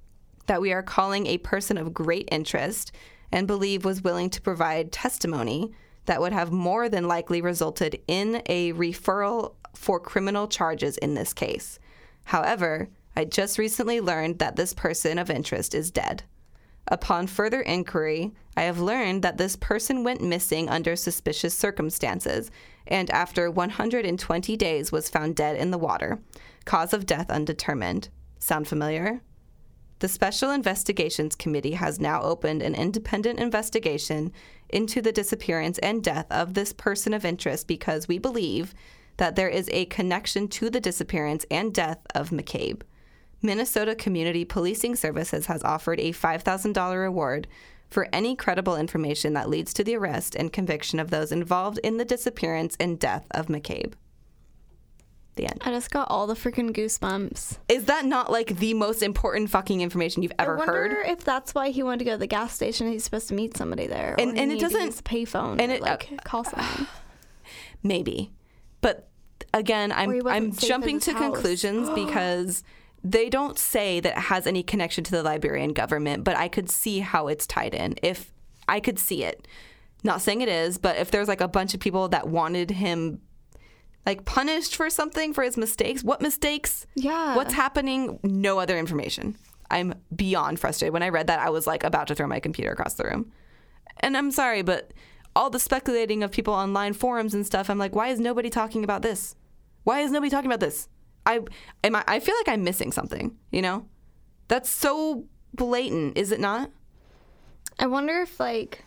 that we are calling a person of great interest and believe was willing to provide testimony that would have more than likely resulted in a referral for criminal charges in this case. However, I just recently learned that this person of interest is dead. Upon further inquiry, I have learned that this person went missing under suspicious circumstances and after one hundred twenty days was found dead in the water. Cause of death undetermined. Sound familiar? The Special Investigations Committee has now opened an independent investigation into the disappearance and death of this person of interest because we believe that there is a connection to the disappearance and death of McCabe. Minnesota Community Policing Services has offered a five thousand dollars reward for any credible information that leads to the arrest and conviction of those involved in the disappearance and death of McCabe. The end. I just got all the freaking goosebumps. Is that not like the most important fucking information you've ever heard? I wonder heard? if that's why he wanted to go to the gas station. He's supposed to meet somebody there, and, or and it doesn't use a payphone and or, it, like uh, call someone. Maybe, but again, I'm I'm jumping to house. conclusions because they don't say that it has any connection to the Liberian government. But I could see how it's tied in. If I could see it, not saying it is, but if there's like a bunch of people that wanted him. like punished for something for his mistakes? What mistakes? Yeah. What's happening? No other information. I'm beyond frustrated. When I read that, I was like about to throw my computer across the room. And I'm sorry, but all the speculating of people online forums and stuff, I'm like, why is nobody talking about this? Why is nobody talking about this? I am I, I feel like I'm missing something, you know? That's so blatant, is it not? I wonder if, like,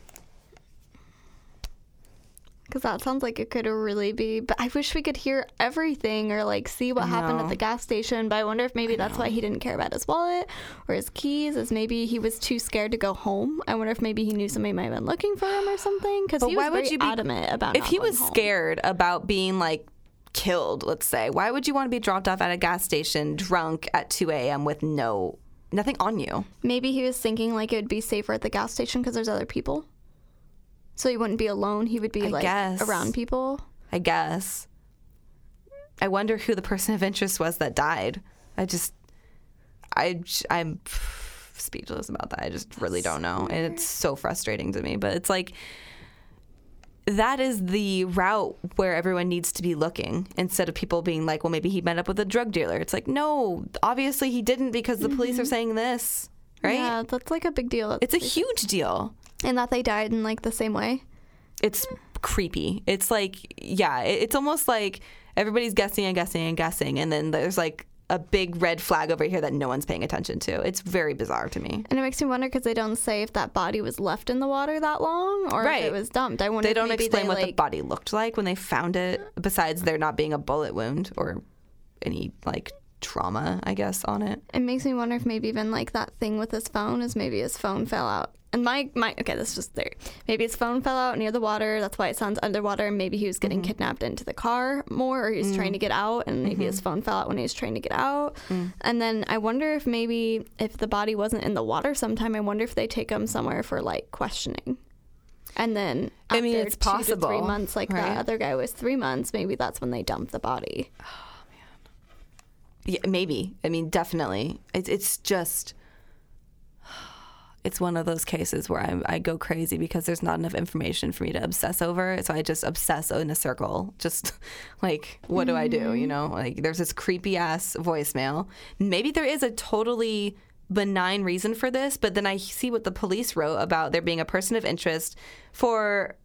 because that sounds like it could really be, but I wish we could hear everything or, like, see what happened at the gas station. But I wonder if maybe I that's know. why he didn't care about his wallet or his keys, is maybe he was too scared to go home. I wonder if maybe he knew somebody might have been looking for him or something, because he was why very would you be, adamant about If he was home. scared about being, like, killed, let's say, why would you want to be dropped off at a gas station drunk at two a.m. with no... nothing on you. Maybe he was thinking, like, it would be safer at the gas station because there's other people. So he wouldn't be alone. He would be, I like, guess. around people. I guess. I wonder who the person of interest was that died. I just, I, I'm speechless about that. I just That's really don't know. Weird. And it's so frustrating to me. But it's like, that is the route where everyone needs to be looking, instead of people being like, well, maybe he met up with a drug dealer. It's like, no, obviously he didn't, because the mm-hmm. police are saying this, right? Yeah, that's like a big deal. It's, it's a huge deal. And that they died in, like, the same way. It's yeah. creepy. It's like, yeah, it's almost like everybody's guessing and guessing and guessing. And then there's, like, a big red flag over here that no one's paying attention to. It's very bizarre to me. And it makes me wonder, because they don't say if that body was left in the water that long or right. if it was dumped. I wonder They don't if maybe explain they, what like... the body looked like when they found it, besides there not being a bullet wound or any, like, trauma, I guess, on it. It makes me wonder if maybe even, like, that thing with his phone is maybe his phone fell out. And my, my okay, this is just theory. Maybe his phone fell out near the water. That's why it sounds underwater. And maybe he was getting mm-hmm. kidnapped into the car more, or he was mm-hmm. trying to get out. And maybe mm-hmm. his phone fell out when he was trying to get out. Mm. And then I wonder if maybe if the body wasn't in the water sometime, I wonder if they take him somewhere for, like, questioning. And then after I mean, it's two possible. to three months, like right? that other guy was three months, maybe that's when they dump the body. Oh, man. Yeah, maybe. I mean, definitely. It, it's just... It's one of those cases where I, I go crazy because there's not enough information for me to obsess over. So I just obsess in a circle. Just like, what do I do? You know, like, there's this creepy ass voicemail. Maybe there is a totally benign reason for this, but then I see what the police wrote about there being a person of interest for,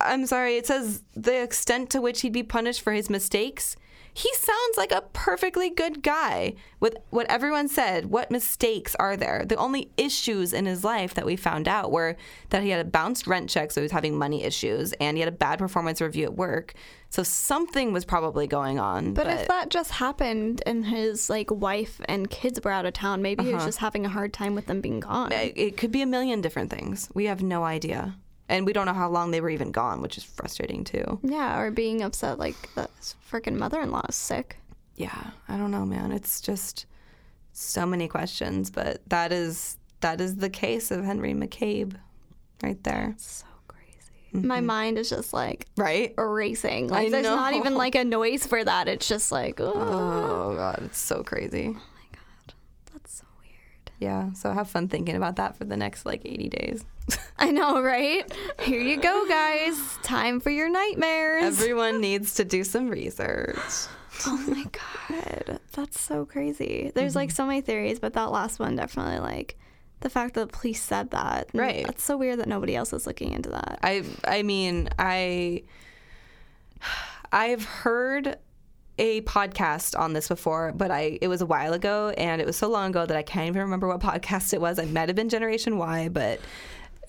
I'm sorry, it says the extent to which he'd be punished for his mistakes. He sounds like a perfectly good guy with what everyone said. What mistakes are there? The only issues in his life that we found out were that he had a bounced rent check, so he was having money issues, and he had a bad performance review at work. So something was probably going on. But, but... if that just happened and his, like, wife and kids were out of town, maybe uh-huh. he was just having a hard time with them being gone. It could be a million different things. We have no idea. And we don't know how long they were even gone, which is frustrating, too. Yeah, or being upset, like, that freaking mother-in-law is sick. Yeah, I don't know, man. It's just so many questions. But that is that is the case of Henry McCabe right there. That's so crazy. Mm-hmm. My mind is just, like, right? racing. Like, I there's know. not even, like, a noise for that. It's just, like, oh. Oh, God, it's so crazy. Oh, my God. That's so weird. Yeah, so have fun thinking about that for the next, like, eighty days. I know, right? Here you go, guys. Time for your nightmares. Everyone needs to do some research. Oh, my God. That's so crazy. There's, mm-hmm. like, so many theories, but that last one definitely, like, the fact that the police said that. Right. That's so weird that nobody else is looking into that. I I mean, I, I've heard a podcast on this before, but I it was a while ago, and it was so long ago that I can't even remember what podcast it was. I might have been Generation Y, but...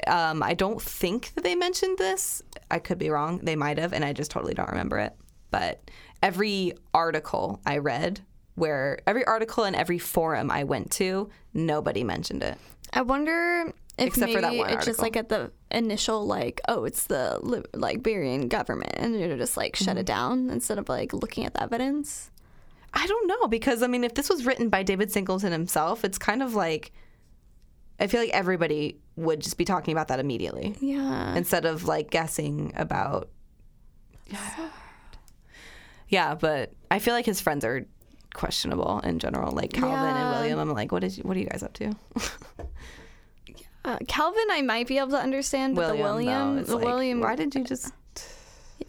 Um, I don't think that they mentioned this. I could be wrong. They might have, and I just totally don't remember it. But every article I read, where every article and every forum I went to, nobody mentioned it. I wonder if Except maybe for that one it's article. Just like at the initial, like, oh, it's the Li- Liberian government, and you're just like shut mm-hmm. it down instead of like looking at the evidence. I don't know, because I mean, if this was written by David Singleton himself, it's kind of like, I feel like everybody would just be talking about that immediately. Yeah. Instead of, like, guessing about... Yeah. So yeah, but I feel like his friends are questionable in general. Like, Calvin yeah. and William, I'm like, what is? What are you guys up to? uh, Calvin, I might be able to understand, but William, the William... Though, the like, William... Why did you just...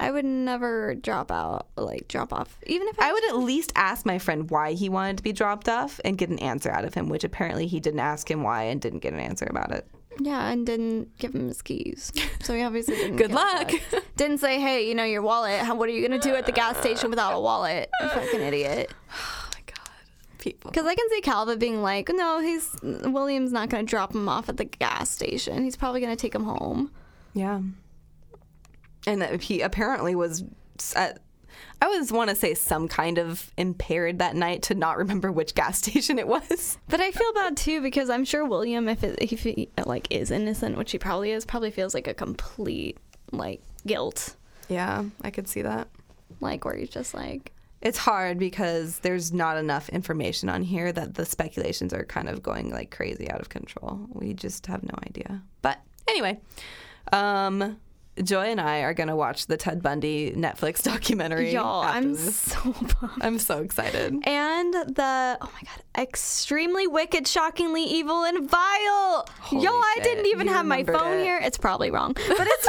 I would never drop out, like drop off. Even if I, I would at least ask my friend why he wanted to be dropped off and get an answer out of him, which apparently he didn't ask him why and didn't get an answer about it. Yeah, and didn't give him his keys. So he obviously didn't. Good luck. Didn't say, hey, you know, your wallet. How, what are you going to do at the gas station without a wallet? You fucking idiot. Oh, my God. People. Because I can see Calvin being like, no, he's William's not going to drop him off at the gas station. He's probably going to take him home. Yeah. And he apparently was, at, I always want to say some kind of impaired that night to not remember which gas station it was. But I feel bad, too, because I'm sure William, if, it, if he, like, is innocent, which he probably is, probably feels like a complete, like, guilt. Yeah, I could see that. Like, where you're just like... It's hard because there's not enough information on here that the speculations are kind of going, like, crazy out of control. We just have no idea. But anyway, um... Joy and I are going to watch the Ted Bundy Netflix documentary. Y'all, I'm so pumped. I'm so excited. And the, oh my God, Extremely Wicked, Shockingly Evil and Vile. Holy Yo, shit. I didn't even you have my phone it. Here. It's probably wrong. But it's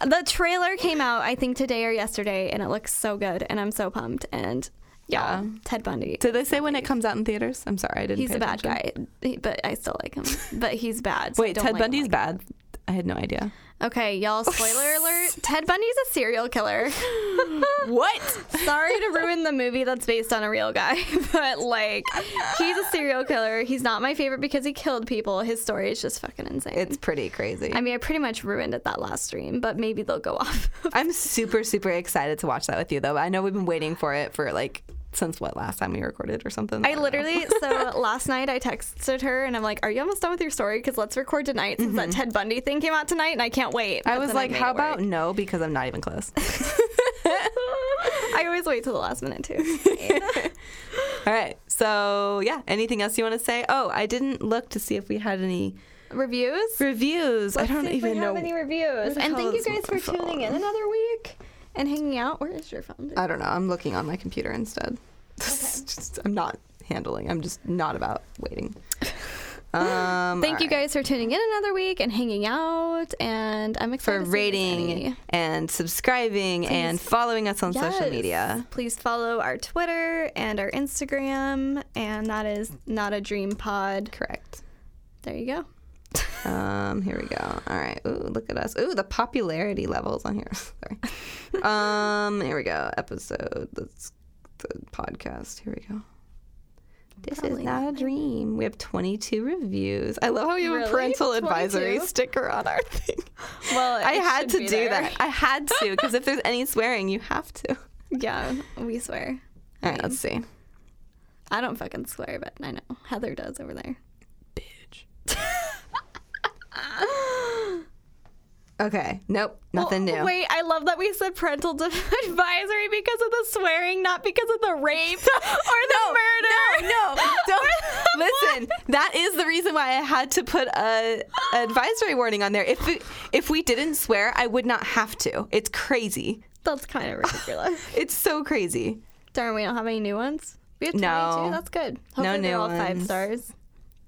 the trailer came out, I think, today or yesterday, and it looks so good, and I'm so pumped. And yeah, Ted Bundy. Did they say when it comes out in theaters? I'm sorry, I didn't He's a bad attention. guy, but I still like him. But he's bad. So Wait, Ted like Bundy's like bad? Him. I had no idea. Okay, y'all, spoiler alert. Ted Bundy's a serial killer. What? Sorry to ruin the movie that's based on a real guy, but, like, he's a serial killer. He's not my favorite because he killed people. His story is just fucking insane. It's pretty crazy. I mean, I pretty much ruined it that last stream, but maybe they'll go off. I'm super, super excited to watch that with you, though. I know we've been waiting for it for, like... Since what, last time we recorded or something? I, I literally, so last night I texted her and I'm like, are you almost done with your story? Because let's record tonight since mm-hmm. that Ted Bundy thing came out tonight and I can't wait. But I was like, I how about work. no, because I'm not even close. I always wait till the last minute too. All right. So yeah, anything else you want to say? Oh, I didn't look to see if we had any... Reviews? Reviews. Let's I don't even know. We have any reviews. And thank you guys for phone. tuning in another week. And hanging out? Where is your phone? I don't know. I'm looking on my computer instead. Okay. just, I'm not handling. I'm just not about waiting. Um, Thank you right. guys for tuning in another week and hanging out. And I'm excited for to rating and subscribing please. and following us on yes. social media. Please follow our Twitter and our Instagram. And that is Not a Dream Pod. Correct. There you go. Um, here we go. All right. Ooh, look at us. Ooh, the popularity levels on here. Sorry. Um, here we go. Episode. That's the podcast. Here we go. This Probably is not, not a dream. We have twenty-two reviews. I love how we have really? a parental advisory sticker on our thing. Well, I had to do there. that. I had to because if there's any swearing, you have to. Yeah, we swear. All right. I mean, let's see. I don't fucking swear, but I know Heather does over there. Bitch. Okay. Nope. Nothing well, new. Wait, I love that we said parental advisory because of the swearing, not because of the rape or the no, murder. No, no. Don't. Listen, that is the reason why I had to put a, a advisory warning on there. If we, if we didn't swear, I would not have to. It's crazy. That's kind of ridiculous. It's so crazy. Darn, we don't have any new ones? We have twenty-two. No. That's good. Hopefully no new they're all ones. Five stars.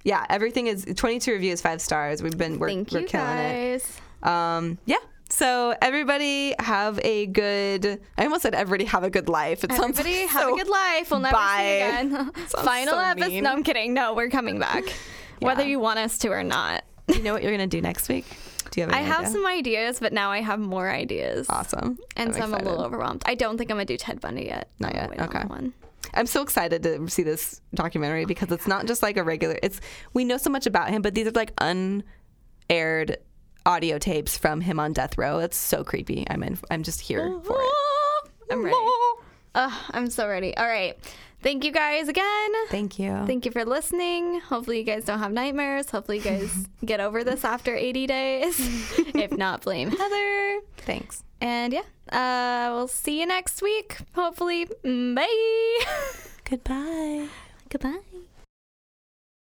Yeah, everything is twenty-two reviews, five stars. We've been we're, Thank you we're killing guys. it. Um, yeah. So everybody have a good. I almost said everybody have a good life. It sounds everybody have so, a good life. We'll never bye. see you again. Final so episode. No, I'm kidding. No, we're coming back, yeah. whether you want us to or not. Do you know what you're gonna do next week? Do you have? Any I idea? have some ideas, but now I have more ideas. Awesome. And I'm so excited. I'm a little overwhelmed. I don't think I'm gonna do Ted Bundy yet. Not yet. Okay. On one. I'm so excited to see this documentary because oh it's not just like a regular. It's we know so much about him, but these are like unaired audio tapes from him on death row. It's so creepy. I'm in, I'm just here for it. I'm ready. Oh, I'm so ready. All right. Thank you guys again. Thank you. Thank you for listening. Hopefully you guys don't have nightmares. Hopefully you guys get over this after eighty days. If not, blame Heather. Thanks. And yeah, uh, we'll see you next week. Hopefully. Bye. Goodbye. Goodbye.